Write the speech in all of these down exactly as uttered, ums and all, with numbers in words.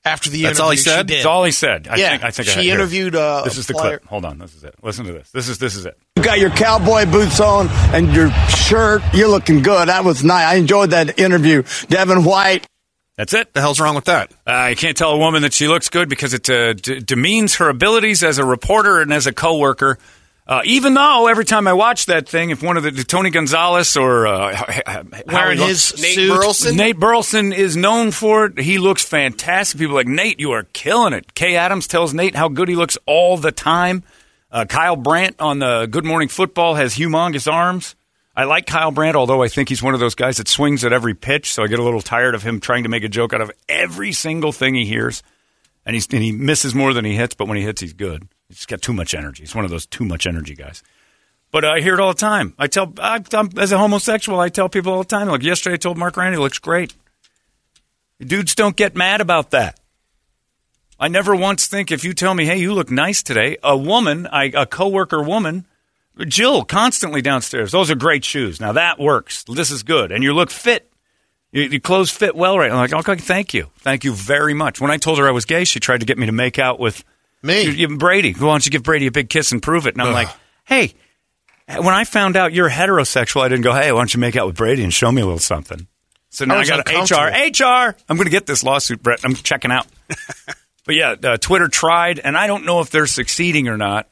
After the That's interview all he said? That's all he said. I yeah. think, I think she I had, interviewed uh, This a is the player. clip. Hold on. This is it. Listen to this. This is this is it. You got your cowboy boots on and your shirt. You're looking good. That was nice. I enjoyed that interview. Devin White. That's it. The hell's wrong with that? Uh, you can't tell a woman that she looks good because it uh, d- demeans her abilities as a reporter and as a coworker. Uh, even though every time I watch that thing, if one of the Tony Gonzalez or uh, wearing his looks, Nate suit, Burleson, Nate Burleson is known for it. He looks fantastic. People are like, Nate, you are killing it. Kay Adams tells Nate how good he looks all the time. Uh, Kyle Brandt on the Good Morning Football has humongous arms. I like Kyle Brandt, although I think he's one of those guys that swings at every pitch. So I get a little tired of him trying to make a joke out of every single thing he hears, and he's and he misses more than he hits. But when he hits, he's good. He's got too much energy. He's one of those too much energy guys. But uh, I hear it all the time. I tell, I, I'm, as a homosexual, I tell people all the time. Like yesterday, I told Mark Randy, looks great. Dudes don't get mad about that. I never once think if you tell me, hey, you look nice today. A woman, I, a coworker woman, Jill, constantly downstairs. Those are great shoes. Now that works. This is good. And you look fit. You, your clothes fit well, right? I'm like, okay, thank you. Thank you very much. When I told her I was gay, she tried to get me to make out with Me? Brady. Why don't you give Brady a big kiss and prove it? And I'm Ugh. like, hey, when I found out you're heterosexual, I didn't go, hey, why don't you make out with Brady and show me a little something? So now I, I got H R. H R! I'm going to get this lawsuit, Brett. I'm checking out. But yeah, uh, Twitter tried, and I don't know if they're succeeding or not.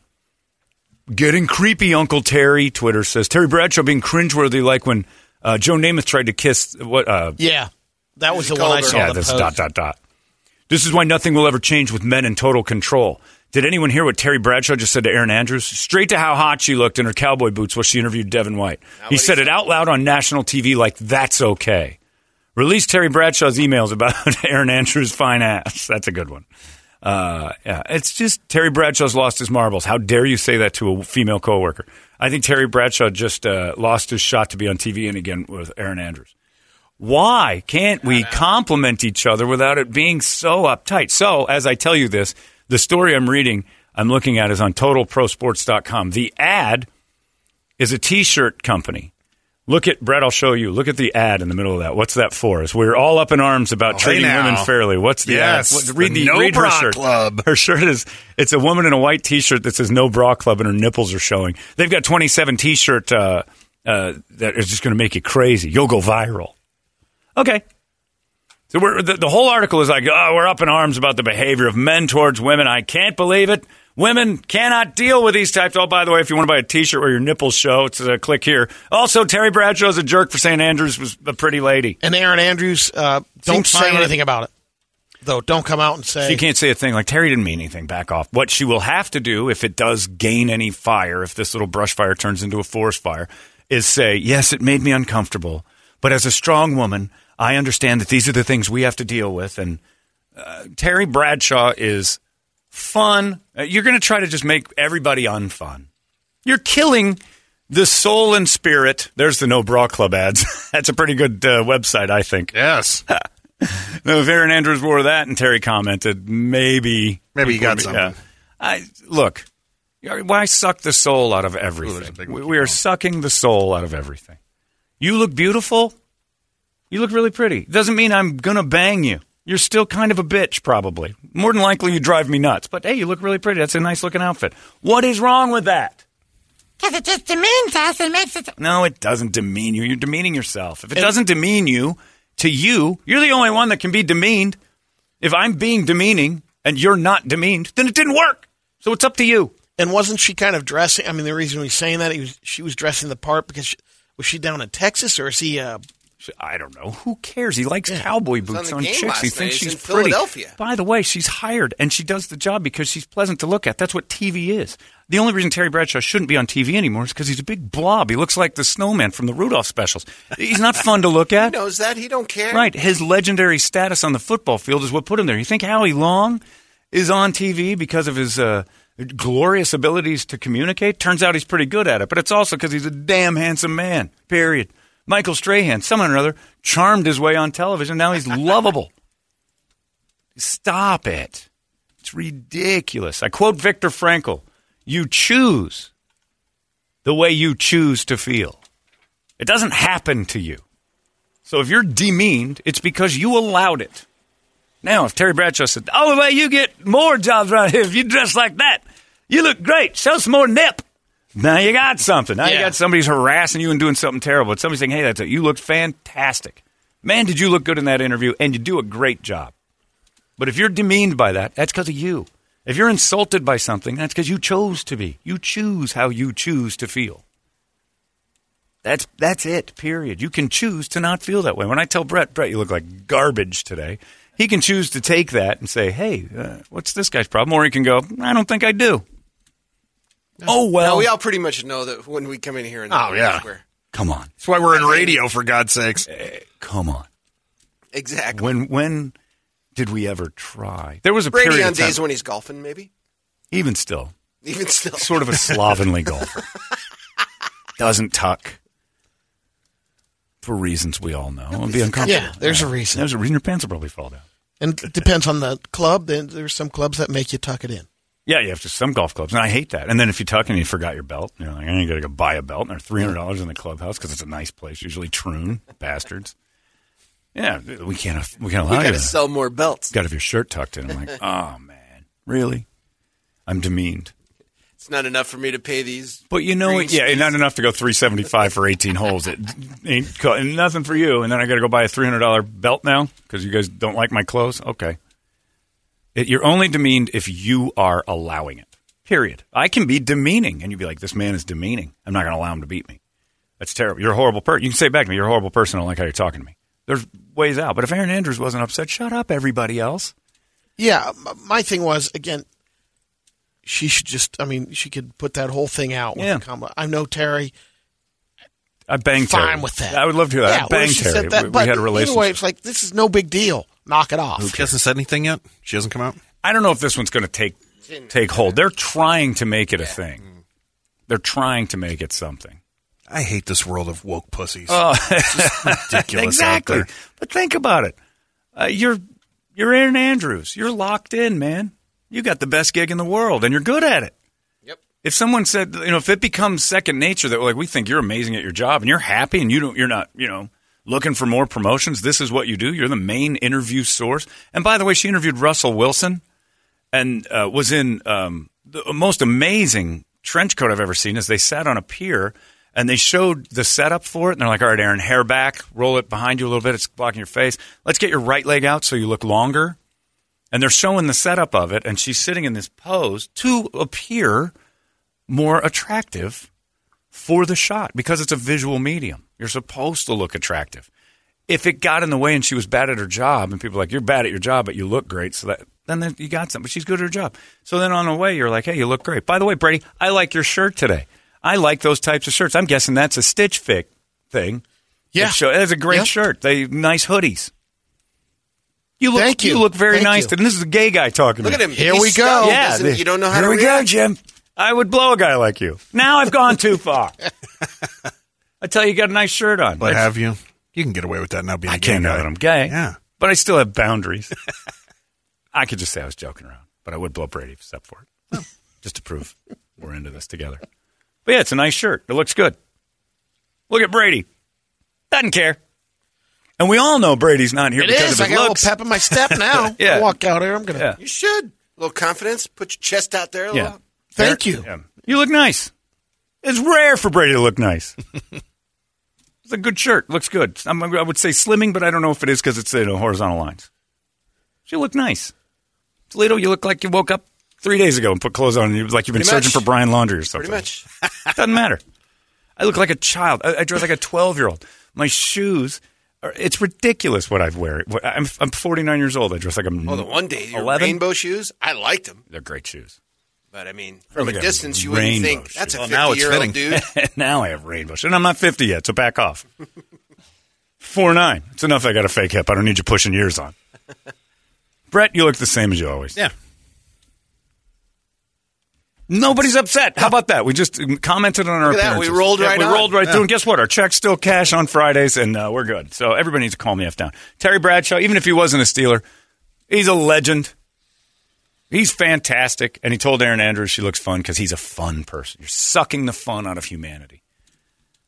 Getting creepy, Uncle Terry, Twitter says. Terry Bradshaw being cringeworthy, like when uh, Joe Namath tried to kiss. what? Uh, yeah, that was the one I saw. Yeah, this dot, dot, dot. This is why nothing will ever change with men in total control. Did anyone hear what Terry Bradshaw just said to Erin Andrews? Straight to how hot she looked in her cowboy boots while she interviewed Devin White. He said it out loud on national T V like that's okay. Release Terry Bradshaw's emails about Erin Andrews' fine ass. That's a good one. Uh, yeah, it's just Terry Bradshaw's lost his marbles. How dare you say that to a female coworker? I think Terry Bradshaw just uh, lost his shot to be on T V and again with Erin Andrews. Why can't we compliment each other without it being so uptight? So, as I tell you this, the story I'm reading, I'm looking at, is on Total Pro Sports dot com. The ad is a T-shirt company. Look at, Brett, I'll show you. Look at the ad in the middle of that. What's that for? It's, we're all up in arms about oh, treating hey women fairly. What's the yes, ad? What, read the, the No read Bra her shirt. Club. Her shirt is, it's a woman in a white T-shirt that says No Bra Club, and her nipples are showing. They've got twenty-seven T-shirt uh, uh, that is just going to make you crazy. You'll go viral. Okay. So we're, the, the whole article is like, oh, we're up in arms about the behavior of men towards women. I can't believe it. Women cannot deal with these types. Oh, by the way, if you want to buy a T-shirt where your nipples show, it's a click here. Also, Terry Bradshaw's a jerk for Saint Andrews was a pretty lady. And Erin Andrews, uh, don't say anything about it, though. Don't come out and say. She can't say a thing. Like, Terry didn't mean anything. Back off. What she will have to do, if it does gain any fire, if this little brush fire turns into a forest fire, is say, yes, it made me uncomfortable. But as a strong woman, I understand that these are the things we have to deal with. And uh, Terry Bradshaw is... fun. You're going to try to just make everybody unfun. You're killing the soul and spirit. There's the No Bra Club ads. That's a pretty good uh, website, I think. Yes. No, if Erin Andrews wore that and Terry commented, maybe. Maybe you got something. Yeah. I, look, why suck the soul out of everything? Ooh, we, we are sucking the soul out of everything. You look beautiful. You look really pretty. Doesn't mean I'm going to bang you. You're still kind of a bitch, probably. More than likely, you drive me nuts. But, hey, you look really pretty. That's a nice-looking outfit. What is wrong with that? Because it just demeans us and makes it... No, it doesn't demean you. You're demeaning yourself. If it, it doesn't demean you to you, you're the only one that can be demeaned. If I'm being demeaning and you're not demeaned, then it didn't work. So it's up to you. And wasn't she kind of dressing... I mean, the reason we're saying that, he was, she was dressing the part because... She, was she down in Texas or is he... Uh, I don't know. Who cares? He likes yeah. cowboy boots on, on chicks. He thinks she's pretty. By the way, she's hired, and she does the job because she's pleasant to look at. That's what T V is. The only reason Terry Bradshaw shouldn't be on T V anymore is because he's a big blob. He looks like the snowman from the Rudolph specials. He's not fun to look at. He knows that. He don't care. Right. His legendary status on the football field is what put him there. You think Howie Long is on T V because of his uh, glorious abilities to communicate? Turns out he's pretty good at it, but it's also because he's a damn handsome man, period. Michael Strahan, someone or other, charmed his way on television. Now he's lovable. Stop it. It's ridiculous. I quote Viktor Frankl, you choose the way you choose to feel. It doesn't happen to you. So if you're demeaned, it's because you allowed it. Now, if Terry Bradshaw said, oh, well, you get more jobs right here if you dress like that. You look great. Show some more nip. Now you got something. Now yeah. you got somebody who's harassing you and doing something terrible. It's somebody saying, hey, that's it. You looked fantastic. Man, did you look good in that interview, and you do a great job. But if you're demeaned by that, that's because of you. If you're insulted by something, that's because you chose to be. You choose how you choose to feel. That's that's it, period. You can choose to not feel that way. When I tell Brett, Brett, you look like garbage today, he can choose to take that and say, hey, uh, what's this guy's problem? Or he can go, I don't think I do. Oh, well. No, we all pretty much know that when we come in here. And oh, yeah. We're, come on. That's why we're in radio, for God's sakes. Hey, come on. Exactly. When when did we ever try? There was a Brady period on of time. Days when he's golfing, maybe? Even still. Even still. Sort of a slovenly golfer. Doesn't tuck. For reasons we all know. It would be uncomfortable. Yeah, there's right? a reason. There's a reason your pants will probably fall down. And it depends on the club. There's some clubs that make you tuck it in. Yeah, you have to some golf clubs, and I hate that. And then if you tuck and you forgot your belt, you're like, I ain't got to go buy a belt, and they're three hundred dollars in the clubhouse because it's a nice place, usually Troon, bastards. Yeah, we can't, we can't allow you. We got to sell more belts. Got to have your shirt tucked in. I'm like, oh, man, really? I'm demeaned. It's not enough for me to pay these. But you know what? Yeah, it's not enough to go three seventy-five for eighteen holes. It ain't nothing for you, and then I got to go buy a three hundred dollars belt now because you guys don't like my clothes? Okay. You're only demeaned if you are allowing it, period. I can be demeaning, and you'd be like, this man is demeaning. I'm not going to allow him to beat me. That's terrible. You're a horrible person. You can say back to me, you're a horrible person. I don't like how you're talking to me. There's ways out. But if Erin Andrews wasn't upset, shut up, everybody else. Yeah, my thing was, again, she should just, I mean, she could put that whole thing out with yeah. a comment. I know Terry. I bang Terry. Fine with that. I would love to hear that. Yeah, I bang Terry. Said that, we, but we had a relationship. Anyway, it's like, this is no big deal. Knock it off. Who hasn't said anything yet? She hasn't come out? I don't know if this one's going to take take hold. They're trying to make it yeah. a thing. They're trying to make it something. I hate this world of woke pussies. Oh. It's just ridiculous. Exactly. But think about it. Uh, you're you're Erin Andrews. You're locked in, man. You got the best gig in the world, and you're good at it. Yep. If someone said, you know, if it becomes second nature that like we think you're amazing at your job and you're happy and you don't, you're not, you know, looking for more promotions. This is what you do. You're the main interview source. And by the way, she interviewed Russell Wilson, and uh, was in um, the most amazing trench coat I've ever seen. Is they sat on a pier. And they showed the setup for it, and they're like, all right, Erin, hair back, roll it behind you a little bit. It's blocking your face. Let's get your right leg out so you look longer. And they're showing the setup of it, and she's sitting in this pose to appear more attractive for the shot because it's a visual medium. You're supposed to look attractive. If it got in the way and she was bad at her job, and people are like, you're bad at your job, but you look great, so that then you got something. But she's good at her job. So then on the way, you're like, hey, you look great. By the way, Brady, I like your shirt today. I like those types of shirts. I'm guessing that's a Stitch Fix thing. Yeah. That's a great yep. shirt. They nice hoodies. You look Thank you. you look very Thank nice. You. And this is a gay guy talking look to me. Look at him. Here He's we go. Yeah. The, you don't know how to react. Here we go, Jim. I would blow a guy like you. Now I've gone too far. I tell you, you got a nice shirt on. But it's, have you? You can get away with that now being I a gay I can't know that I'm gay. Yeah. But I still have boundaries. I could just say I was joking around. But I would blow Brady if it's up for it. Oh. Just to prove we're into this together. But yeah, it's a nice shirt. It looks good. Look at Brady. Doesn't care. And we all know Brady's not here it because is. of his looks. It is. I got looks. a little pep in my step now. yeah. I walk out here. I'm going to. Yeah. You should. A little confidence. Put your chest out there a yeah. little. Thank there. you. Yeah. You look nice. It's rare for Brady to look nice. It's a good shirt. Looks good. I'm, I would say slimming, but I don't know if it is because it's you know, horizontal lines. She looked nice. Toledo, you look like you woke up Three days ago and put clothes on and you like you've been Pretty searching much. for Brian Laundrie or something. Pretty much. Doesn't matter. I look like a child. I, I dress like a twelve-year-old. My shoes are – it's ridiculous what I wear. I'm, I'm forty-nine years old. I dress like I'm oh, the one day, your eleven rainbow shoes, I liked them. They're great shoes. But, I mean, from like a distance, you wouldn't think shoes. that's a fifty-year-old well, dude. Now I have rainbow shoes. And I'm not fifty yet, so back off. four nine It's enough I got a fake hip. I don't need you pushing years on. Brett, you look the same as you always. Yeah. Nobody's upset. How about that? We just commented on our look at appearances. That. We rolled yeah, right We on. rolled right yeah. through, and guess what? Our check's still cash on Fridays, and uh, we're good. So everybody needs to calm the F down. Terry Bradshaw, even if he wasn't a Steeler, he's a legend. He's fantastic, and he told Erin Andrews she looks fun because he's a fun person. You're sucking the fun out of humanity.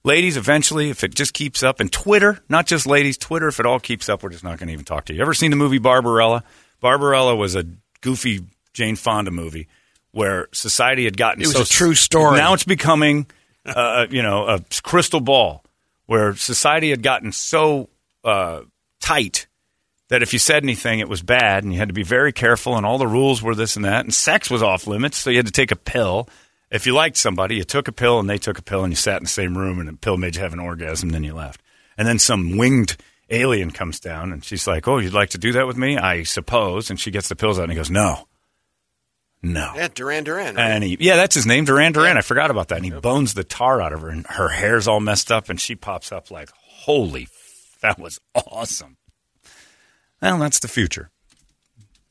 Ladies, eventually, if it just keeps up, and Twitter, not just ladies, Twitter, if it all keeps up, we're just not going to even talk to you. You ever seen the movie Barbarella? Barbarella was a goofy Jane Fonda movie. Where society had gotten, it was so, a true story. Now it's becoming, uh, you know, a crystal ball. Where society had gotten so uh, tight that if you said anything, it was bad, and you had to be very careful. And all the rules were this and that, and sex was off limits, so you had to take a pill. If you liked somebody, you took a pill, and they took a pill, and you sat in the same room, and the pill made you have an orgasm, and then you left. And then some winged alien comes down, and she's like, "Oh, you'd like to do that with me? I suppose." And she gets the pills out, and he goes, "No." No. Yeah, Duran Duran. Right? And he, yeah, that's his name, Duran Duran. Yeah. I forgot about that. And he yep. bones the tar out of her, and her hair's all messed up, and she pops up like, holy, f- that was awesome. Well, that's the future.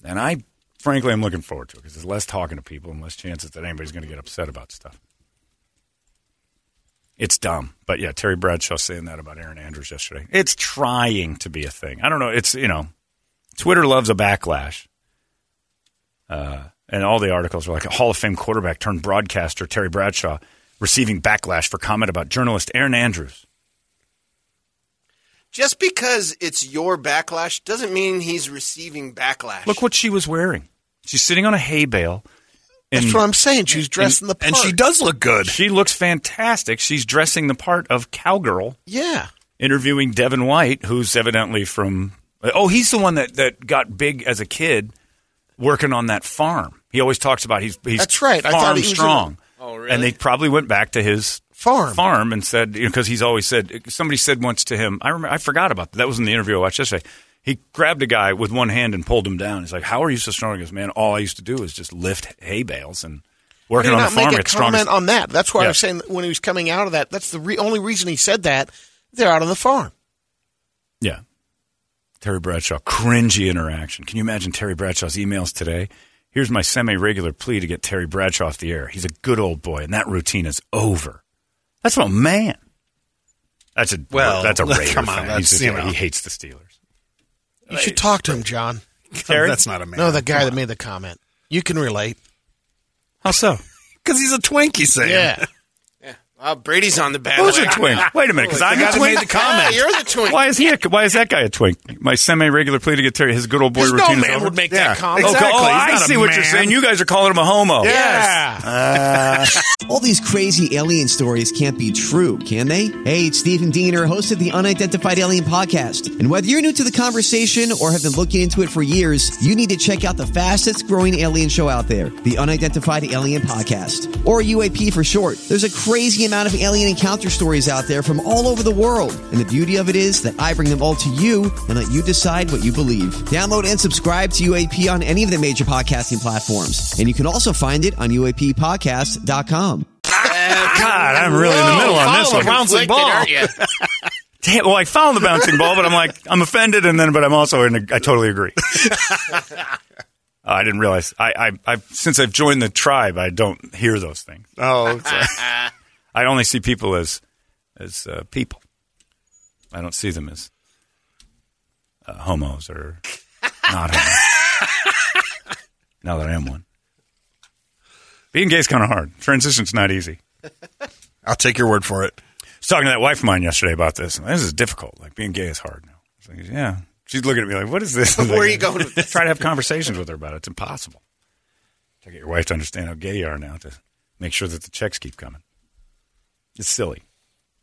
And I, frankly, I'm looking forward to it because there's less talking to people and less chances that anybody's going to get upset about stuff. It's dumb. But, yeah, Terry Bradshaw saying that about Erin Andrews yesterday. It's trying to be a thing. I don't know. It's, you know, Twitter loves a backlash. Uh. And all the articles were like, a Hall of Fame quarterback turned broadcaster Terry Bradshaw receiving backlash for comment about journalist Erin Andrews. Just because it's your backlash doesn't mean he's receiving backlash. Look what she was wearing. She's sitting on a hay bale. And, That's what I'm saying. She's dressed and, in the part. And she does look good. She looks fantastic. She's dressing the part of cowgirl. Yeah. Interviewing Devin White, who's evidently from – oh, he's the one that, that got big as a kid working on that farm. He always talks about he's, he's That's right. farm I thought he was strong. A, oh, really? And they probably went back to his farm farm and said, you know, because he's always said, somebody said once to him, I remember, I forgot about that. That was in the interview I watched yesterday. He grabbed a guy with one hand and pulled him down. He's like, how are you so strong? He goes, man, all I used to do is just lift hay bales and working on the farm. It's strongest. Comment on that. That's why yeah. I was saying that when he was coming out of that. That's the re- only reason he said that. They're out on the farm. Yeah. Terry Bradshaw, cringy interaction. Can you imagine Terry Bradshaw's emails today? Here's my semi-regular plea to get Terry Bradshaw off the air. He's a good old boy, and that routine is over. That's not a man. That's a well. That's a Raider come on, fan. That's, just, you know, he hates the Steelers. You should talk to him, John. Terry? That's not a man. No, the guy that made the comment. You can relate. How so? Because he's a twink, he's saying. Yeah. yeah. Well, Brady's on the bad. Who's a twink? Wait a minute, because I got to make the comment. Yeah, you're the twink. Why is he? A, why is that guy a twink? My semi-regular plea to get Terry. His good old boy routine. No man over. Would make yeah. that comment. Exactly. Oh, oh I see what man. You're saying. You guys are calling him a homo. Yes. Yeah. Uh, all these crazy alien stories can't be true, can they? Hey, it's Stephen Diener, host of the Unidentified Alien Podcast. And whether you're new to the conversation or have been looking into it for years, you need to check out the fastest growing alien show out there, the Unidentified Alien Podcast, or U A P for short. There's a crazy amount of alien encounter stories out there from all over the world, and the beauty of it is that I bring them all to you and let you decide what you believe. Download and subscribe to U A P on any of the major podcasting platforms, and you can also find it on U A P podcast dot com. Uh, God, I'm really Whoa, in the middle on this one. Bouncing ball. Damn, well, I found the bouncing ball, but I'm like, I'm offended, and then, but I'm also in. A, I totally agree. Uh, I didn't realize. I, I, I, since I've joined the tribe, I don't hear those things. Oh, okay. I only see people as as uh, people. I don't see them as uh, homos or not homos. Now that I am one. Being gay is kind of hard. Transition's not easy. I'll take your word for it. I was talking to that wife of mine yesterday about this. This is difficult. Like, being gay is hard now. I was like, yeah. She's looking at me like, what is this? Where are you going with this? Try to have conversations with her about it. It's impossible. Try to get your wife to understand how gay you are now to make sure that the checks keep coming. It's silly.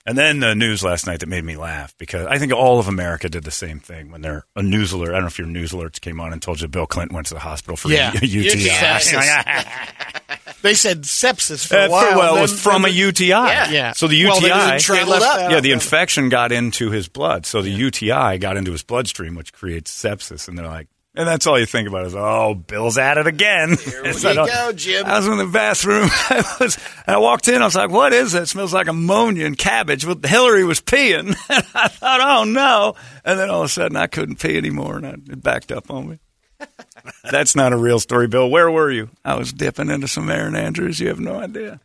And then the news last night that made me laugh, because I think all of America did the same thing when their a news alert. I don't know if your news alerts came on and told you Bill Clinton went to the hospital for yeah. a, a U T I. Sepsis. They said sepsis for uh, a while. For, well, then, it was from a U T I. Yeah. yeah. So the U T I, well, traveled up. Yeah, the infection got into his blood. So the U T I got into his bloodstream, which creates sepsis. And they're like, and that's all you think about is, oh, Bill's at it again. Here we so go, Jim. I was in the bathroom. I was, and I walked in. I was like, what is that? It smells like ammonia and cabbage. Well, Hillary was peeing. And I thought, oh, no. And then all of a sudden, I couldn't pee anymore, and I, it backed up on me. That's not a real story, Bill. Where were you? I was dipping into some Erin Andrews. You have no idea.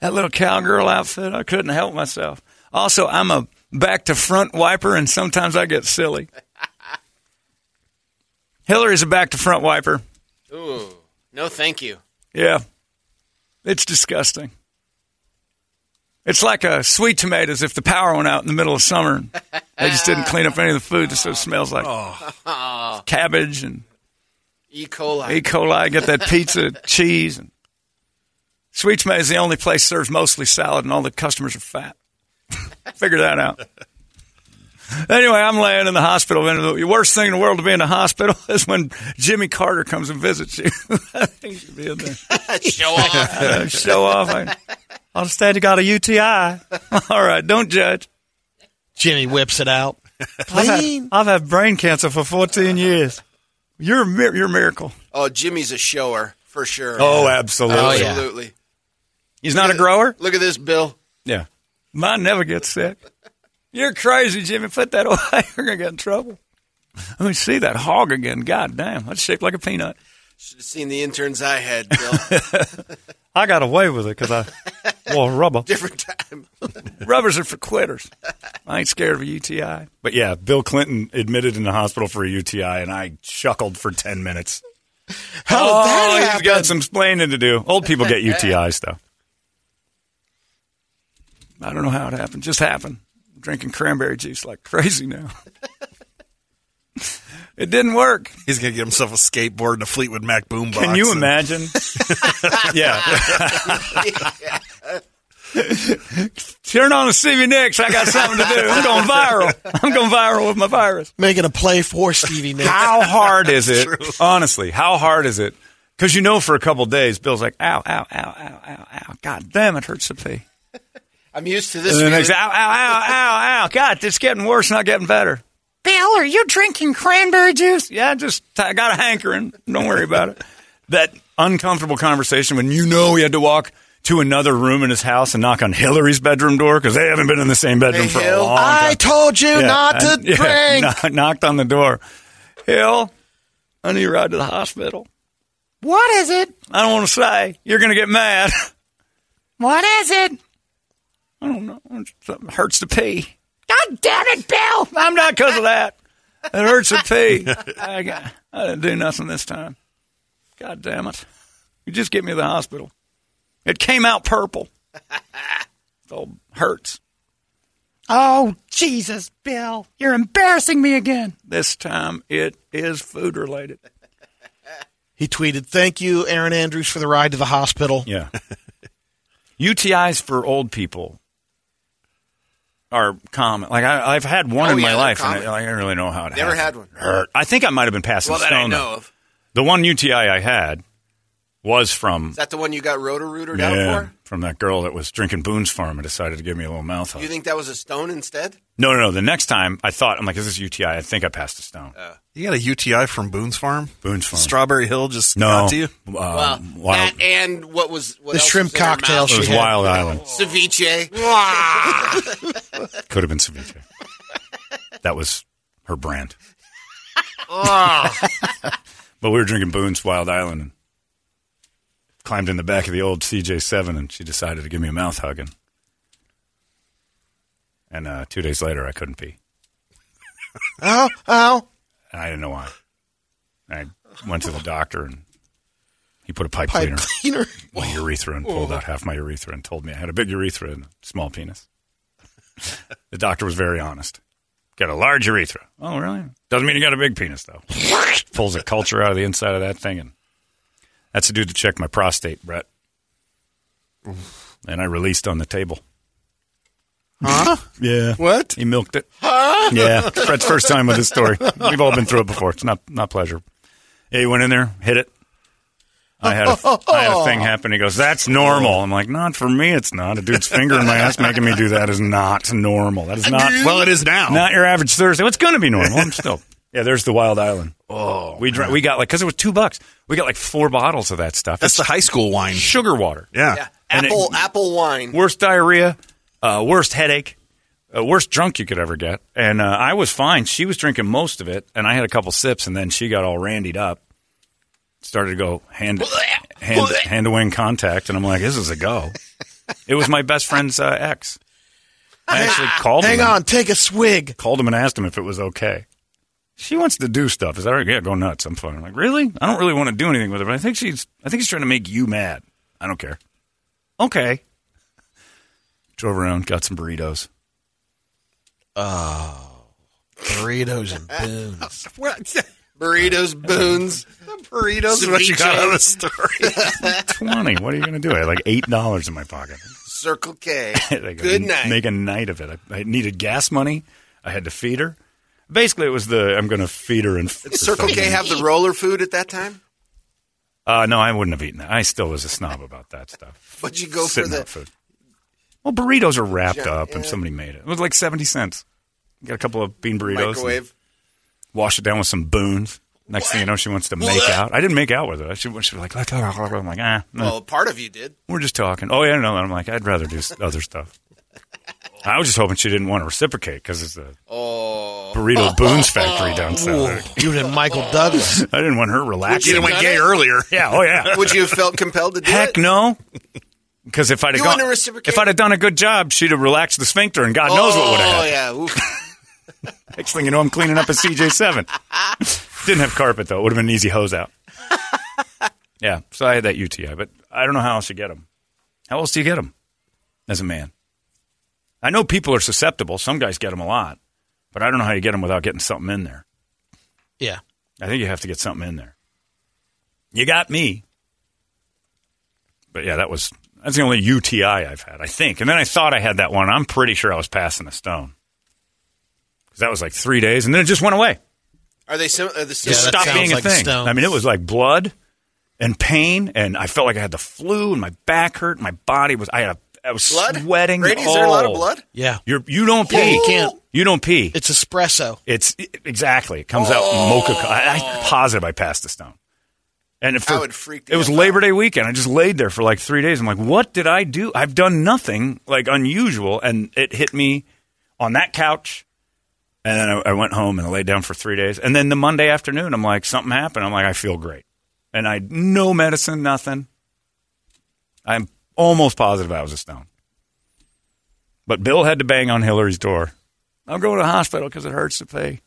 That little cowgirl outfit, I couldn't help myself. Also, I'm a back-to-front wiper, and sometimes I get silly. Hillary's a back-to-front wiper. Ooh, no thank you. Yeah. It's disgusting. It's like a sweet tomatoes if the power went out in the middle of summer. They just didn't clean up any of the food, so it smells like oh. cabbage and E. coli. E. coli. Get that pizza, cheese. And sweet tomatoes is the only place serves mostly salad, and all the customers are fat. Figure that out. Anyway, I'm laying in the hospital. And the worst thing in the world to be in a hospital is when Jimmy Carter comes and visits you. I think you should be in there. Show off. Uh, show off. I understand you got a U T I. All right, don't judge. Jimmy whips it out. I've had, I've had brain cancer for fourteen years. You're a, you're a miracle. Oh, Jimmy's a shower for sure. Oh, absolutely. Oh, yeah. Absolutely. He's not a grower? Look at this, Bill. Yeah. Mine never gets sick. You're crazy, Jimmy. Put that away. You're going to get in trouble. Let me see that hog again. God damn. That's shaped like a peanut. Should have seen the interns I had, Bill. I got away with it because I wore rubber. Different time. Rubbers are for quitters. I ain't scared of a U T I. But, yeah, Bill Clinton admitted in the hospital for a U T I, and I chuckled for ten minutes. How oh, did that happen? He's got some explaining to do. Old people get U T Is, though. I don't know how it happened. Just happened. Drinking cranberry juice like crazy now. It didn't work. He's going to get himself a skateboard and a Fleetwood Mac boombox. Can you and... imagine? yeah. Turn on the Stevie Nicks. I got something to do. I'm going viral. I'm going viral with my virus. Making a play for Stevie Nicks. How hard is it? True. Honestly, how hard is it? Because you know for a couple of days, Bill's like, ow, ow, ow, ow, ow, ow. God damn, it hurts to pee. I'm used to this. And then they say, ow, ow, ow, ow, ow. God, it's getting worse, not getting better. Bill, are you drinking cranberry juice? Yeah, I just I got a hankering. Don't worry about it. That uncomfortable conversation when you know he had to walk to another room in his house and knock on Hillary's bedroom door because they haven't been in the same bedroom hey, for Hill, a long time. I told you yeah, not and, to yeah, drink. N- knocked on the door. Hill, I need a ride to the hospital. What is it? I don't want to say. You're going to get mad. What is it? I don't know. Something hurts to pee. God damn it, Bill. I'm not because of that. It hurts to pee. I, got, I didn't do nothing this time. God damn it. You just get me to the hospital. It came out purple. It hurts. Oh, Jesus, Bill. You're embarrassing me again. This time it is food related. He tweeted, thank you, Erin Andrews, for the ride to the hospital. Yeah. U T Is for old people are common. Like, I, I've had one oh, in yeah, my life, and I, I don't really know how it Never happened. Never had one. Hurt. I think I might have been passing well, stone. Well, that I know of. The one U T I I had was from... Is that the one you got roto-rooted yeah, down for? From that girl that was drinking Boone's Farm and decided to give me a little mouth hug. You think that was a stone instead? No, no, no. The next time I thought, I'm like, is this U T I? I think I passed a stone. Uh, you got a U T I from Boone's Farm? Boone's Farm. Strawberry Hill just no, got to you? Uh, well, wild. That and what was... What the else shrimp was cocktail she had. It was had. Wild Island. Oh. Ceviche. Could have been ceviche. That was her brand. Oh. But we were drinking Boone's Wild Island and climbed in the back of the old C J seven, and she decided to give me a mouth hugging. And uh, two days later, I couldn't pee. Ow, ow. And I didn't know why. I went to the doctor, and he put a pipe, pipe cleaner, cleaner. My oh. urethra and pulled oh. out half my urethra and told me I had a big urethra and a small penis. The doctor was very honest. Got a large urethra. Oh, really? Doesn't mean you got a big penis, though. Pulls a culture out of the inside of that thing and... That's the dude to check my prostate, Brett. And I released on the table. Huh? Yeah. What? He milked it. Huh? Yeah. Brett's first time with this story. We've all been through it before. It's not not pleasure. Yeah, he went in there, hit it. I had, a, I had a thing happen. He goes, that's normal. I'm like, not for me, it's not. A dude's finger in my ass making me do that is not normal. That is not. Well, it is now. Not your average Thursday. It's going to be normal. I'm still. Yeah, there's the Wild Island. Oh, we drank, we got like because it was two bucks. We got like four bottles of that stuff. That's it's the high school wine, sugar water. Yeah, yeah. apple it, apple wine. Worst diarrhea, uh, worst headache, uh, worst drunk you could ever get. And uh, I was fine. She was drinking most of it, and I had a couple sips, and then she got all randied up. Started to go hand hand hand to wing contact, and I'm like, this is a go. It was my best friend's uh, ex. I actually called. Hang him on, and, take a swig. Called him and asked him if it was okay. She wants to do stuff. Is that right? Yeah, go nuts. I'm fine. I'm like, really? I don't really want to do anything with her, but I think she's I think she's trying to make you mad. I don't care. Okay. Drove around, got some burritos. Oh. Burritos and Boons. Burritos, Boons. Burritos. That's what you got out of the story. twenty. What are you going to do? I had like eight dollars in my pocket. Circle K. Go, Good night. Make a night of it. I, I needed gas money. I had to feed her. Basically, it was the I'm going to feed her and. Did Circle K have the roller food at that time? Uh, no, I wouldn't have eaten that. I still was a snob about that stuff. But you go Sitting for the food. Well, burritos are wrapped yeah, up, yeah. and somebody made it. It was like seventy cents. Got a couple of bean burritos. Microwave. Wash it down with some Boons. Next what? thing you know, she wants to make out. I didn't make out with her. She, she was like, I'm like, ah. No. Well, part of you did. We're just talking. Oh yeah, no. I'm like, I'd rather do other stuff. I was just hoping she didn't want to reciprocate because it's a oh. burrito Boone's factory down south. You and Michael Douglas. I didn't want her relaxing. You didn't want gay it? earlier. Yeah, oh yeah. Would you have felt compelled to do Heck it? Heck no. Because if I'd have gone, if I'd have done a good job, she'd have relaxed the sphincter and God oh, knows what would have happened. Oh yeah. Next thing you know, I'm cleaning up a C J seven. Didn't have carpet though. It would have been an easy hose out. Yeah, so I had that U T I, but I don't know how else you get them. How else do you get them as a man? I know people are susceptible. Some guys get them a lot. But I don't know how you get them without getting something in there. Yeah. I think you have to get something in there. You got me. But, yeah, that was that's the only U T I I've had, I think. And then I thought I had that one. I'm pretty sure I was passing a stone. Because that was like three days, and then it just went away. Are they sim- – the sim- yeah, stopped being a like thing. Stones. I mean, it was like blood and pain, and I felt like I had the flu, and my back hurt, and my body was – I had a – I was blood? sweating. Brady, is there a lot of blood? Yeah. You're, you don't pee. Yeah, you can't. You don't pee. It's espresso. It's it, exactly. It comes oh. out mocha. I, I'm positive I passed the stone. And for, I would freak the It was out. Labor Day weekend. I just laid there for like three days. I'm like, what did I do? I've done nothing like unusual. And it hit me on that couch. And then I, I went home and I laid down for three days. And then the Monday afternoon, I'm like, something happened. I'm like, I feel great. And I, no medicine, nothing. I'm almost positive I was a stone. But Bill had to bang on Hillary's door. I'm going to the hospital because it hurts to pay.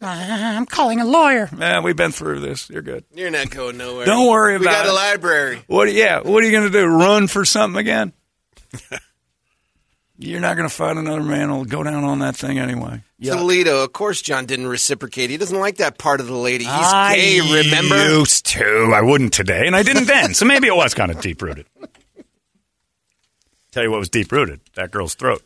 I'm calling a lawyer. Man, we've been through this. You're good. You're not going nowhere. Don't worry about it. We got it. A library. What? Yeah. What are you going to do? Run for something again? You're not going to fight another man who'll go down on that thing anyway. Toledo. Of course, John didn't reciprocate. He doesn't like that part of the lady. He's I gay. Remember? I used to. I wouldn't today, and I didn't then. So maybe it was kind of deep rooted. Tell you what was deep rooted. That girl's throat.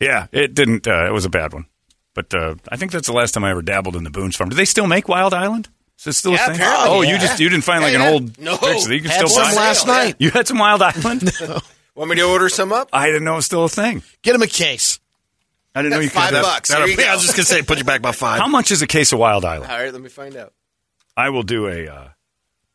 Yeah, it didn't. Uh, it was a bad one, but uh, I think that's the last time I ever dabbled in the Boone's Farm. Do they still make Wild Island? Is it still yeah, a thing? Oh, yeah. you just you didn't find like yeah, an yeah. old. No, picture. You can had still some buy last it. Night. You had some Wild Island. No. Want me to order some up? I didn't know it was still a thing. Get him a case. I didn't that's know you could. Five that, bucks. That, that, that, I was just gonna say, put you back by five. How much is a case of Wild Island? All right, let me find out. I will do a. Uh,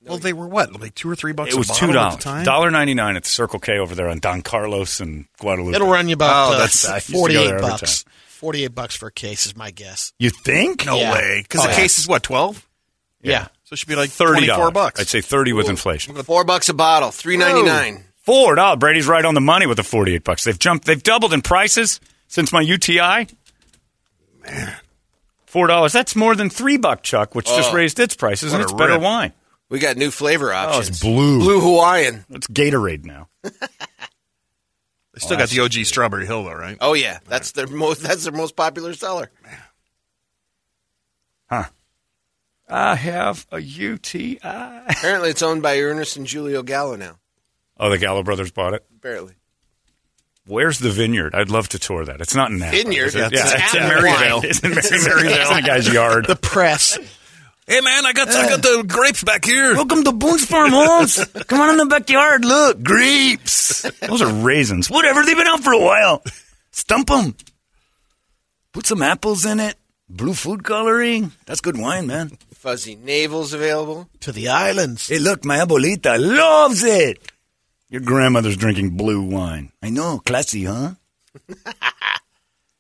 Well, they were what, like two or three bucks. It was a two dollars, dollar ninety nine at the Circle K over there on Don Carlos and Guadalupe. It'll run you about oh, that's, uh, forty eight bucks. Forty eight bucks for a case is my guess. You think? No yeah. way, because oh, the yeah. case is what twelve. Yeah. yeah, so it should be like thirty four bucks. I'd say thirty with Ooh. inflation. Four bucks a bottle, three ninety nine. Four dollars. Brady's right on the money with the forty eight bucks. They've jumped. They've doubled in prices since my U T I. Man, four dollars. That's more than three buck Chuck, which oh. just raised its prices, what and it's rip. better wine. We got new flavor options. Oh, it's blue. Blue Hawaiian. It's Gatorade now. They still oh, got the O G good. Strawberry Hill, though, right? Oh, yeah. That's their most That's their most popular seller. Huh. I have a U T I. Apparently, it's owned by Ernest and Julio Gallo now. Oh, the Gallo brothers bought it? Apparently. Where's the vineyard? I'd love to tour that. It's not in that. Vineyard? It? Yeah, it's, it's in Marysville. It's in Marysville. It's in the guy's yard. The press. Hey, man, I got uh, I got the grapes back here. Welcome to Boone's Farm, Holmes. Come on in the backyard. Look, grapes. Those are raisins. Whatever. They've been out for a while. Stump them. Put some apples in it. Blue food coloring. That's good wine, man. Fuzzy navels available. To the islands. Hey, look, my abuelita loves it. Your grandmother's drinking blue wine. I know. Classy, huh?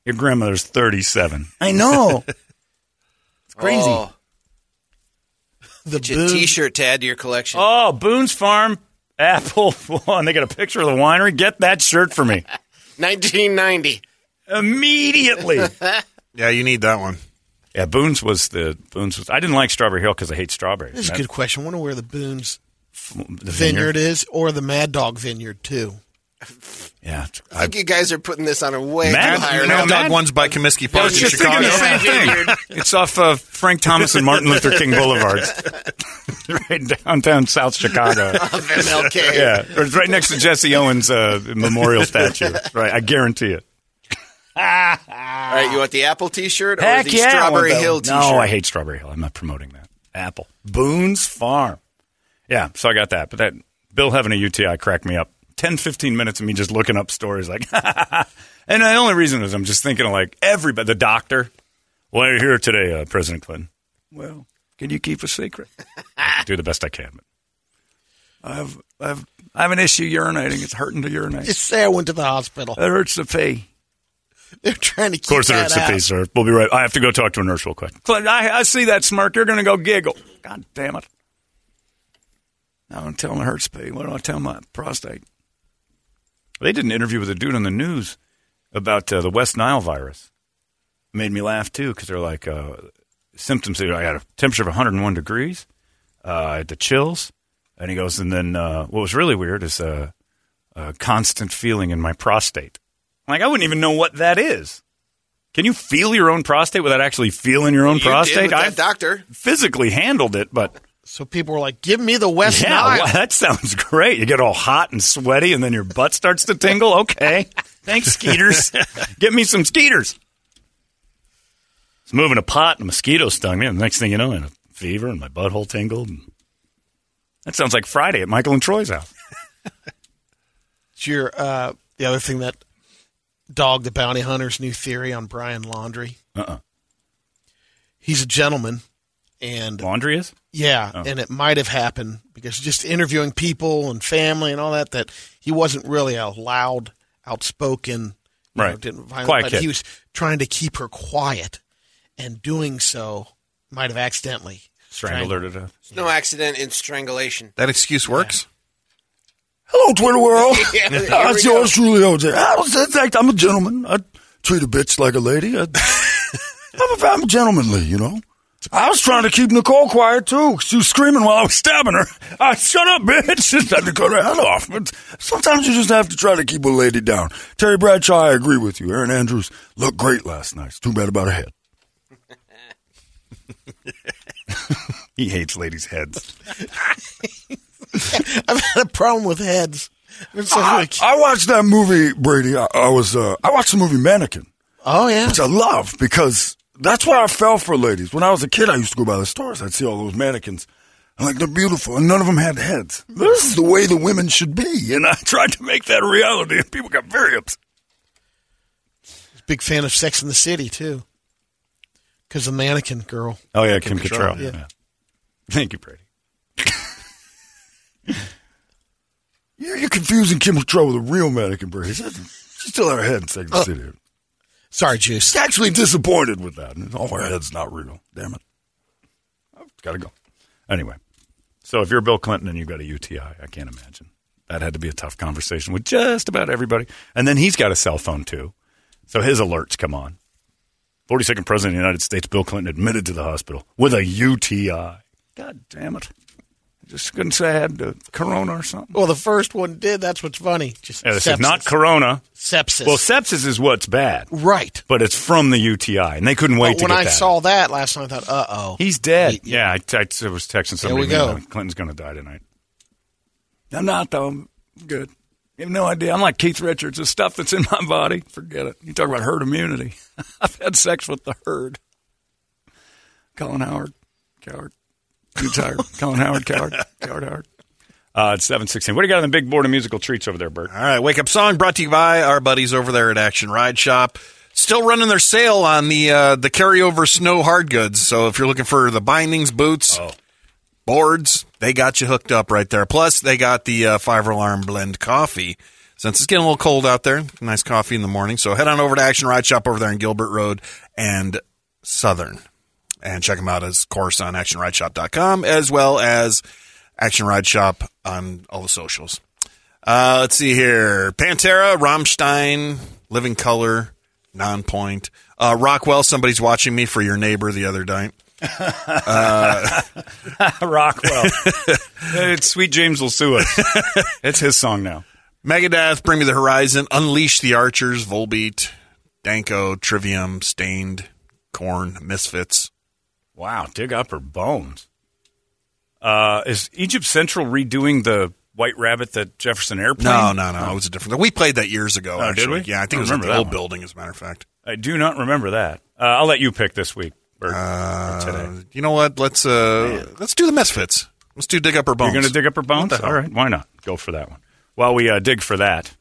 Your grandmother's thirty-seven. I know. It's crazy. Oh. The Get your T-shirt to add to your collection. Oh, Boone's Farm Apple. And they got a picture of the winery. Get that shirt for me. nineteen ninety Immediately. Yeah, you need that one. Yeah, Boone's was the Boone's. Was, I didn't like Strawberry Hill because I hate strawberries. That's a good question. I wonder where the Boone's the vineyard. vineyard is, or the Mad Dog Vineyard too. Yeah, I think I, you guys are putting this on a way Mad, higher no, Mad Dog one's by Comiskey Park in Chicago. The same thing. It's off uh, Frank Thomas and Martin Luther King Boulevards, right downtown South Chicago. M L K. Yeah, it's right next to Jesse Owens' uh, memorial statue. Right, I guarantee it. All right, you want the Apple T-shirt or Heck the yeah, Strawberry Hill T-shirt? No, I hate Strawberry Hill. I'm not promoting that. Apple Boone's Farm. Yeah, so I got that. But that Bill having a U T I cracked me up. ten, fifteen minutes of me just looking up stories like, and the only reason is I'm just thinking of like everybody, the doctor. Why are you here today, uh, President Clinton? Well, can you keep a secret? I do the best I can. But I have, I have, I have an issue urinating. It's hurting to urinate. Just say I went to the hospital. It hurts to pee. They're trying to keep that out. Of course it hurts to pee, sir. We'll be right. I have to go talk to a nurse real quick. Clinton, I, I see that smirk. You're going to go giggle. God damn it. I don't tell them it hurts to pee. What do I tell my prostate? They did an interview with a dude on the news about uh, the West Nile virus. It made me laugh, too, because they're like, uh, symptoms, I had a temperature of one hundred one degrees, uh, I had the chills, and he goes, and then uh, what was really weird is uh, a constant feeling in my prostate. Like, I wouldn't even know what that is. Can you feel your own prostate without actually feeling your own you prostate? I doctor physically handled it, but... So people were like, give me the West yeah, Nile. Wow, that sounds great. You get all hot and sweaty, and then your butt starts to tingle. Okay. Thanks, Skeeters. Get me some Skeeters. I was moving a pot, and a mosquito stung me. And the next thing you know, I had a fever, and my butthole tingled. And that sounds like Friday at Michael and Troy's house. It's your, uh, the other thing that Dog the Bounty Hunter's new theory on Brian Laundrie. Uh-uh. he's a gentleman. And laundry is? Yeah, oh. And it might have happened because just interviewing people and family and all that, that he wasn't really a loud, outspoken, right. know, didn't violent, quiet but kid. He was trying to keep her quiet, and doing so might have accidentally strangled her to death. There's no accident in strangulation. That excuse works? Yeah. Hello, Twitter world. yeah, uh, it's yours truly, O J. I was, in fact, I'm a gentleman. I treat a bitch like a lady. I, I'm, a, I'm gentlemanly, you know. I was trying to keep Nicole quiet, too. She was screaming while I was stabbing her. I shut up, bitch. Just had to cut her head off. But sometimes you just have to try to keep a lady down. Terry Bradshaw, I agree with you. Erin Andrews looked great last night. It's too bad about her head. He hates ladies' heads. I've had a problem with heads. So I, I watched that movie, Brady. I, I was uh, I watched the movie Mannequin. Oh, yeah. Which I love because... That's why I fell for ladies. When I was a kid, I used to go by the stores. I'd see all those mannequins. I'm like, they're beautiful, and none of them had heads. This is the way the women should be, and I tried to make that a reality, and people got very upset. Big fan of Sex and the City, too, because the mannequin girl. Oh, yeah, Kim, Kim Cattrall. Cattrall. Yeah. Yeah. Thank you, Brady. You're, you're confusing Kim Cattrall with a real mannequin, Brady. She still had her head in Sex and the uh, City. Sorry, Juice. Actually disappointed with that. All our head's not real. Damn it. I've got to go. Anyway, so if you're Bill Clinton and you've got a U T I, I can't imagine. That had to be a tough conversation with just about everybody. And then he's got a cell phone, too. So his alerts come on. forty-second President of the United States, Bill Clinton, admitted to the hospital with a U T I. God damn it. I just couldn't say I had uh, corona or something. Well, the first one did. That's what's funny. Just yeah, sepsis. Not corona. Sepsis. Well, sepsis is what's bad. Right. But it's from the U T I, and they couldn't wait well, to get I that. When I saw that last night, I thought, uh-oh. He's dead. He, yeah, I, t- I was texting somebody. There we go. Clinton's going to die tonight. I'm not, though. I'm good. You have no idea. I'm like Keith Richards. The stuff that's in my body, forget it. You talk about herd immunity. I've had sex with the herd. Colin Howard. Coward. You tired. Colin Howard, coward. Coward Howard. Uh, it's seven sixteen. What do you got on the big board of musical treats over there, Bert? All right. Wake Up Song brought to you by our buddies over there at Action Ride Shop. Still running their sale on the uh, the carryover snow hard goods. So if you're looking for the bindings, boots, oh. boards, they got you hooked up right there. Plus, they got the uh, Five Alarm Blend coffee. Since it's getting a little cold out there, nice coffee in the morning. So head on over to Action Ride Shop over there on Gilbert Road and Southern. And check them out, as, of course, on action ride shop dot com, as well as Action Ride Shop on all the socials. Uh, let's see here. Pantera, Rammstein, Living Color, Nonpoint. Uh, Rockwell, somebody's watching me for your neighbor the other night. Uh, Rockwell. It's Sweet James will sue us. It's his song now. Megadeth, Bring Me the Horizon, Unleash the Archers, Volbeat, Danko, Trivium, Stained, Korn, Misfits. Wow, dig up her bones. Uh, is Egypt Central redoing the White Rabbit that Jefferson Airplane? No, no, no. Oh. It was a different. We played that years ago. Oh, actually. Did we? Yeah, I think I it was in the old one. Building, as a matter of fact. I do not remember that. Uh, I'll let you pick this week. Or, uh, or today. You know what? Let's uh, let's do the Misfits. Let's do Dig Up Her Bones. You're going to dig up her bones? All right. Why not? Go for that one. While we uh, dig for that,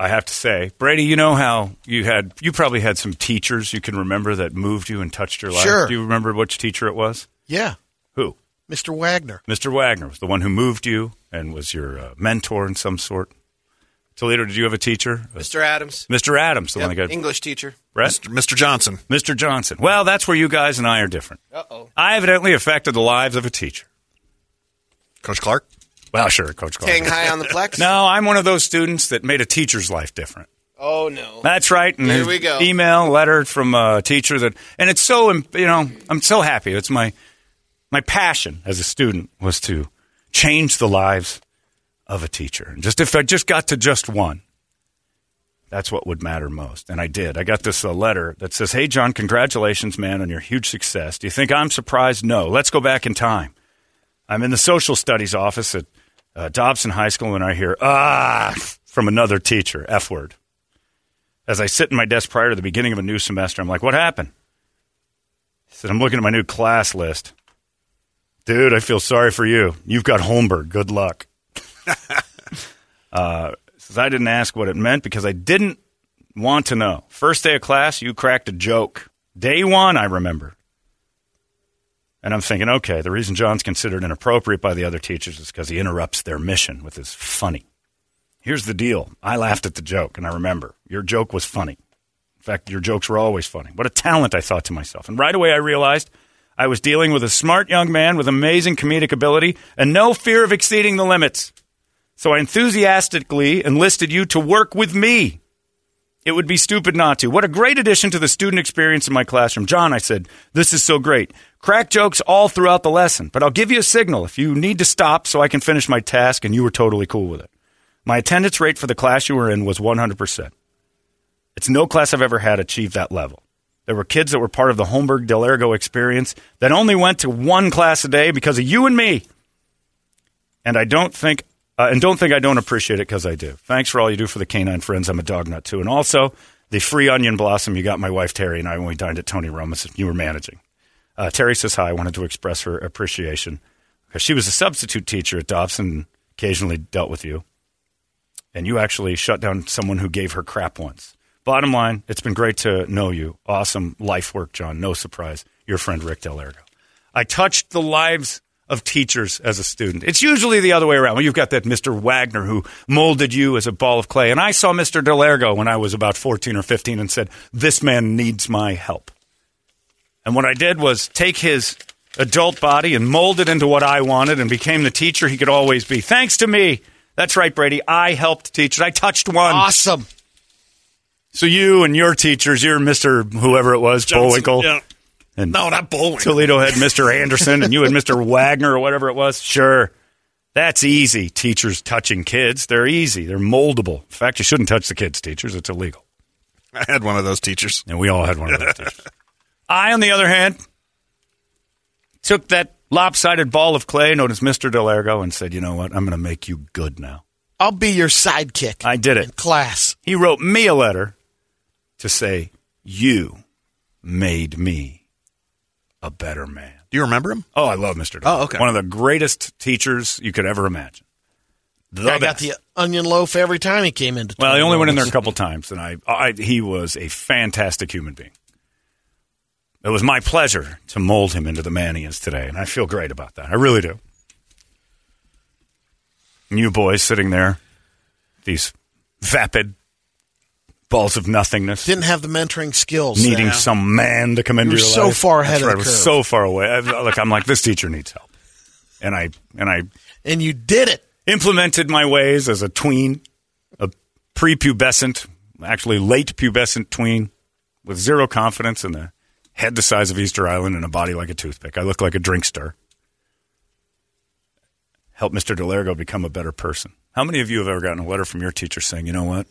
I have to say, Brady, you know how you had, you probably had some teachers you can remember that moved you and touched your life. Sure. Do you remember which teacher it was? Yeah. Who? Mister Wagner. Mister Wagner was the one who moved you and was your uh, mentor in some sort. Toledo, did you have a teacher? Mister Adams. Mister Adams, the yep. one that got English teacher. Brett? Mister Johnson. Mister Johnson. Well, that's where you guys and I are different. Uh-oh. I evidently affected the lives of a teacher. Coach Clark? Well, sure, Coach Clark. Staying high on the plex? No, I'm one of those students that made a teacher's life different. Oh, no. That's right. And here we go. Email, letter from a teacher that, and it's so, you know, I'm so happy. It's my, my passion as a student was to change the lives of a teacher. And just if I just got to just one, that's what would matter most. And I did. I got this uh, letter that says, "Hey, John, congratulations, man, on your huge success. Do you think I'm surprised? No. Let's go back in time. I'm in the social studies office at uh, Dobson High School, and I hear, ah, from another teacher, F word. As I sit in my desk prior to the beginning of a new semester, I'm like, what happened? He said, I'm looking at my new class list. Dude, I feel sorry for you. You've got Holmberg. Good luck. uh, says, I didn't ask what it meant because I didn't want to know. First day of class, you cracked a joke. Day one, I remember. And I'm thinking, okay, the reason John's considered inappropriate by the other teachers is because he interrupts their mission with his funny. Here's the deal. I laughed at the joke, and I remember. Your joke was funny. In fact, your jokes were always funny. What a talent, I thought to myself. And right away I realized I was dealing with a smart young man with amazing comedic ability and no fear of exceeding the limits. So I enthusiastically enlisted you to work with me. It would be stupid not to. What a great addition to the student experience in my classroom. John, I said, this is so great. Crack jokes all throughout the lesson, but I'll give you a signal if you need to stop so I can finish my task, and you were totally cool with it. My attendance rate for the class you were in was one hundred percent. It's no class I've ever had achieved that level. There were kids that were part of the Holmberg's DeLargo experience that only went to one class a day because of you and me. And I don't think, uh, and don't think I don't appreciate it because I do. Thanks for all you do for the canine friends. I'm a dog nut too. And also the free onion blossom you got my wife Terry and I when we dined at Tony Roma's. You were managing. Uh, Terry says hi. I wanted to express her appreciation because she was a substitute teacher at Dobson, occasionally dealt with you, and you actually shut down someone who gave her crap once. Bottom line, it's been great to know you. Awesome life work, John. No surprise. Your friend, Rick DeLargo. I touched the lives of teachers as a student. It's usually the other way around. Well, you've got that Mister Wagner who molded you as a ball of clay. And I saw Mister DeLargo when I was about fourteen or fifteen and said, this man needs my help. And what I did was take his adult body and mold it into what I wanted and became the teacher he could always be. Thanks to me. That's right, Brady. I helped teachers. I touched one. Awesome. So you and your teachers, you're Mister whoever it was, Johnson, Bullwinkle. Yeah. And no, not Bullwinkle. Toledo had Mister Anderson, and you had Mister Wagner or whatever it was. Sure. That's easy, teachers touching kids. They're easy. They're moldable. In fact, you shouldn't touch the kids, teachers. It's illegal. I had one of those teachers. And we all had one of those teachers. I, on the other hand, took that lopsided ball of clay known as Mister DeLargo and said, you know what? I'm going to make you good now. I'll be your sidekick. I did it. In class. He wrote me a letter to say, you made me a better man. Do you remember him? Oh, I love Mister Dunn. Oh, okay. One of the greatest teachers you could ever imagine. The I got the onion loaf every time he came into Well, he only went in there a couple times, and I, I he was a fantastic human being. It was my pleasure to mold him into the man he is today, and I feel great about that. I really do. And you boys sitting there, these vapid balls of nothingness. Didn't have the mentoring skills. Needing now. Some man to come into you your so life. So far ahead That's of right. the curve. I was so far away. I, look, I'm like, this teacher needs help. And I and I and you did it. Implemented my ways as a tween, a prepubescent, actually late pubescent tween, with zero confidence and a head the size of Easter Island and a body like a toothpick. I look like a drink stir. Helped Mister DeLargo become a better person. How many of you have ever gotten a letter from your teacher saying, you know what?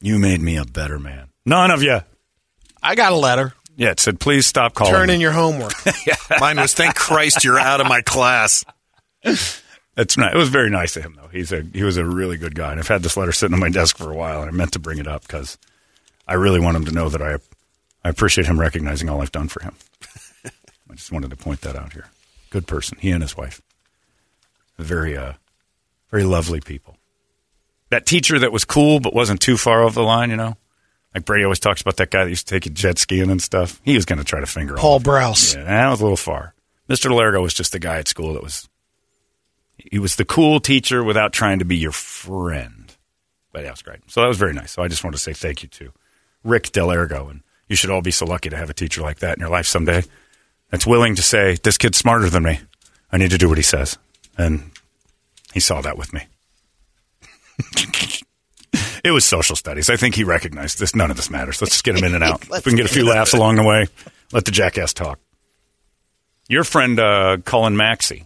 You made me a better man. None of you. I got a letter. Yeah, it said, please stop calling Turn in me. Your homework. Yeah. Mine was, thank Christ you're out of my class. That's nice. It was very nice of him, though. He's a He was a really good guy. And I've had this letter sitting on my desk for a while, and I meant to bring it up because I really want him to know that I, I appreciate him recognizing all I've done for him. I just wanted to point that out here. Good person. He and his wife. Very, uh, very lovely people. That teacher that was cool but wasn't too far over the line, you know? Like Brady always talks about that guy that used to take you jet skiing and stuff. He was going to try to finger Paul all Brouse. Yeah, that was a little far. Mister DeLargo was just the guy at school that was... He was the cool teacher without trying to be your friend. But that was great. So that was very nice. So I just wanted to say thank you to Rick DeLargo. And you should all be so lucky to have a teacher like that in your life someday that's willing to say, this kid's smarter than me. I need to do what he says. And he saw that with me. It was social studies. I think he recognized this. None of this matters. Let's just get him in and out. If we can get a few laughs along the way, let the jackass talk. Your friend uh, Cullen Maxey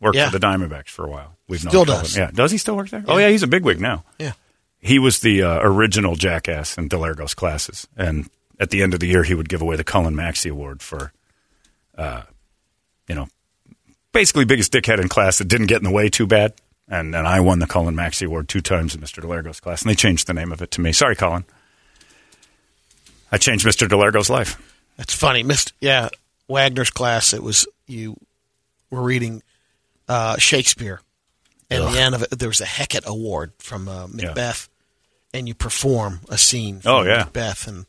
worked yeah. for the Diamondbacks for a while. We've still known does. Yeah. Does he still work there? Yeah. Oh, yeah. He's a bigwig now. Yeah. He was the uh, original jackass in DeLargo's classes. And at the end of the year, he would give away the Cullen Maxey Award for, uh, you know, basically biggest dickhead in class that didn't get in the way too bad. And and I won the Cullen Maxey Award two times in Mister DeLargo's class, and they changed the name of it to me. Sorry, Cullen. I changed Mister DeLargo's life. That's funny. Mister Yeah, Wagner's class, it was you were reading uh, Shakespeare. And at the end of it, there was a Hecate Award from uh, Macbeth, yeah. and you perform a scene from oh, yeah. Macbeth, and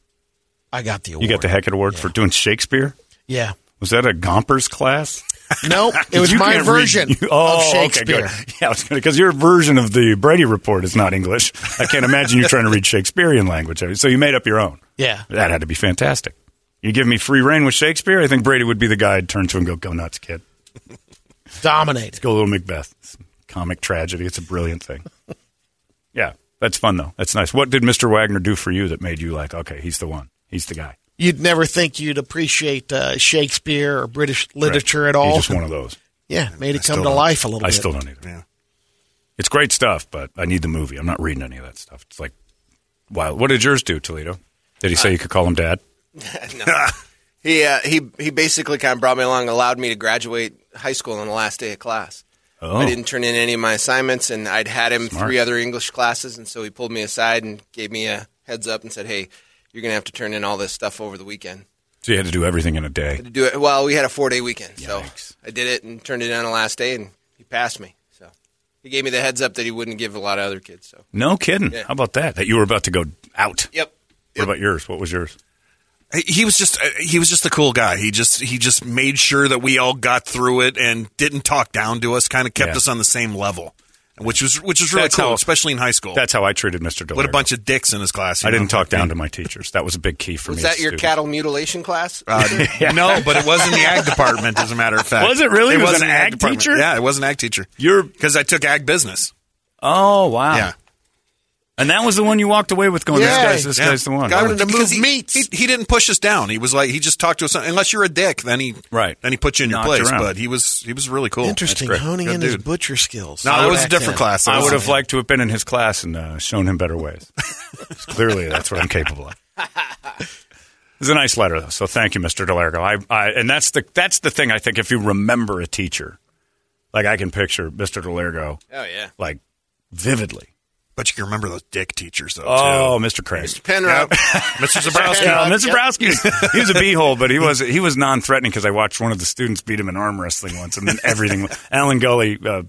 I got the award. You got the Hecate Award yeah. for doing Shakespeare? Yeah. Was that a Gompers class? Nope. It was my version read, you, oh, of Shakespeare. Okay, yeah, because your version of the Brady Report is not English. I can't imagine you trying to read Shakespearean language. So you made up your own. Yeah. That had to be fantastic. You give me free reign with Shakespeare, I think Brady would be the guy I'd turn to and go, go nuts, kid. Dominate. Let's go a little Macbeth. It's comic tragedy. It's a brilliant thing. Yeah. That's fun, though. That's nice. What did Mister Wagner do for you that made you like, okay, he's the one. He's the guy. You'd never think you'd appreciate uh, Shakespeare or British literature right. at all. He's just one of those. Yeah, made it I come to life a little I bit. I still don't either. Yeah. It's great stuff, but I need the movie. I'm not reading any of that stuff. It's like, wild. What did yours do, Toledo? Did he say uh, you could call him Dad? No. He, uh, he, he basically kind of brought me along, allowed me to graduate high school on the last day of class. Oh. I didn't turn in any of my assignments, and I'd had him Smart. three other English classes, and so he pulled me aside and gave me a heads up and said, hey, you're going to have to turn in all this stuff over the weekend. So you had to do everything in a day. I had to do it. Well, we had a four-day weekend, Yikes. so I did it and turned it in on the last day, and he passed me. So he gave me the heads up that he wouldn't give a lot of other kids. So No kidding. Yeah. How about that? That you were about to go out. Yep. What yep. about yours? What was yours? He was just he was just the cool guy. He just he just made sure that we all got through it and didn't talk down to us. Kind of kept yeah. us on the same level, which was which was really that's cool, how, especially in high school. That's how I treated Mister DeLargo. What a bunch of dicks in his class. You I know? didn't talk down to my teachers. That was a big key for was me. Was that your student. cattle mutilation class? Uh, yeah. No, but it was in the ag department. As a matter of fact, was it really? It, it was, was an ag, ag teacher. Yeah, it was an ag teacher. You're because I took ag business. Oh wow. Yeah. And that was the one you walked away with going, yeah. this guy's this yeah. guy's the one. Got him to move he, meats. He, he didn't push us down. He was like, he just talked to us. Unless you're a dick, then he right. then he put you in Knocked your place. Around. But he was he was really cool. Interesting, honing Good in dude. his butcher skills. No, no it was a different then. class. I would have liked to have been in his class and uh, shown him better ways. Clearly, that's what I'm capable of. It was a nice letter, though. So thank you, Mister DeLargo. I, I and that's the that's the thing. I think if you remember a teacher, like I can picture Mister DeLargo. Oh yeah, like vividly. But you can remember those dick teachers, though, too. Oh, Mister Craig. Mister Penrod. Yep. Mister Zabrowski. Mister Zabrowski. He was a beehole, but he was he was non-threatening because I watched one of the students beat him in arm wrestling once, and then everything. Alan Gully uh,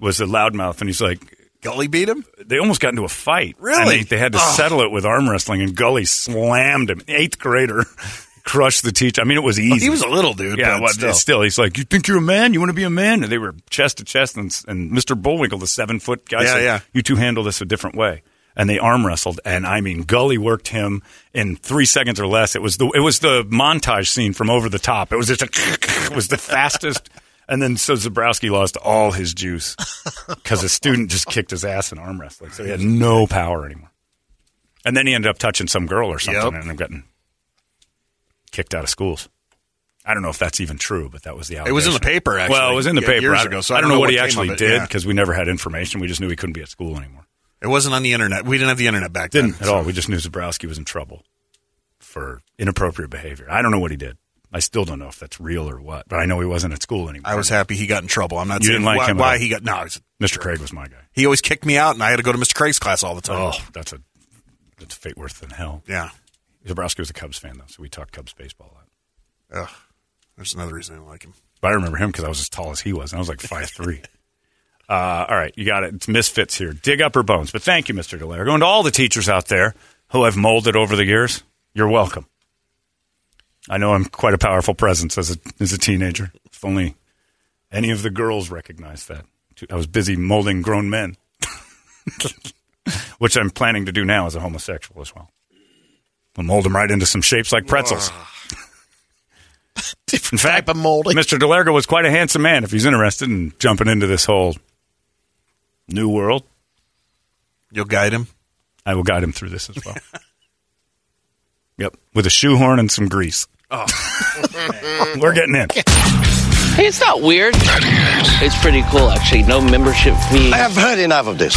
was a loudmouth, and he's like... Gully beat him? They almost got into a fight. Really? And they, they had to oh. settle it with arm wrestling, and Gully slammed him. Eighth grader. Crushed the teacher. I mean, it was easy. Well, he was a little dude, yeah, but well, still. still. He's like, you think you're a man? You want to be a man? And they were chest to chest, and, and Mister Bullwinkle, the seven-foot guy, yeah, said, yeah. you two handle this a different way. And they arm wrestled, and I mean, Gully worked him in three seconds or less. It was the it was the montage scene from Over the Top. It was just a it was the fastest. And then so Zabrowski lost all his juice because a student just kicked his ass in arm wrestling, so he had no power anymore. And then he ended up touching some girl or something, yep. and ended up getting... kicked out of schools. I don't know if that's even true, but that was the allegation. It was in the paper, actually. Well, it was in the yeah, paper years ago, so I don't, I don't know, know what, what he actually it, did because yeah. we never had information. We just knew he couldn't be at school anymore. It wasn't on the internet. We didn't have the internet back then. Didn't at so. all. We just knew Zabrowski was in trouble for inappropriate behavior. I don't know what he did. I still don't know if that's real or what, but I know he wasn't at school anymore. I was happy he got in trouble. I'm not you saying didn't like why, him why he got – no. I was, Mister Sure. Craig was my guy. He always kicked me out, and I had to go to Mister Craig's class all the time. Oh, that's a, that's a fate worse than hell. Yeah. Zabrowski was a Cubs fan, though, so we talked Cubs baseball a lot. Ugh, there's another reason I didn't like him. But I remember him because I was as tall as he was, and I was like five three. uh, all right, you got it. It's Misfits here. Dig up her bones. But thank you, Mister DeLargo. Going to all the teachers out there who I've molded over the years, you're welcome. I know I'm quite a powerful presence as a as a teenager. If only any of the girls recognized that. I was busy molding grown men, which I'm planning to do now as a homosexual as well. We'll mold them right into some shapes like pretzels. Different type of molding. Mister DeLargo was quite a handsome man if he's interested in jumping into this whole new world. You'll guide him? I will guide him through this as well. Yep. With a shoehorn and some grease. Oh. We're getting in. Hey, it's not weird. It's pretty cool, actually. No membership fee. I have heard enough of this.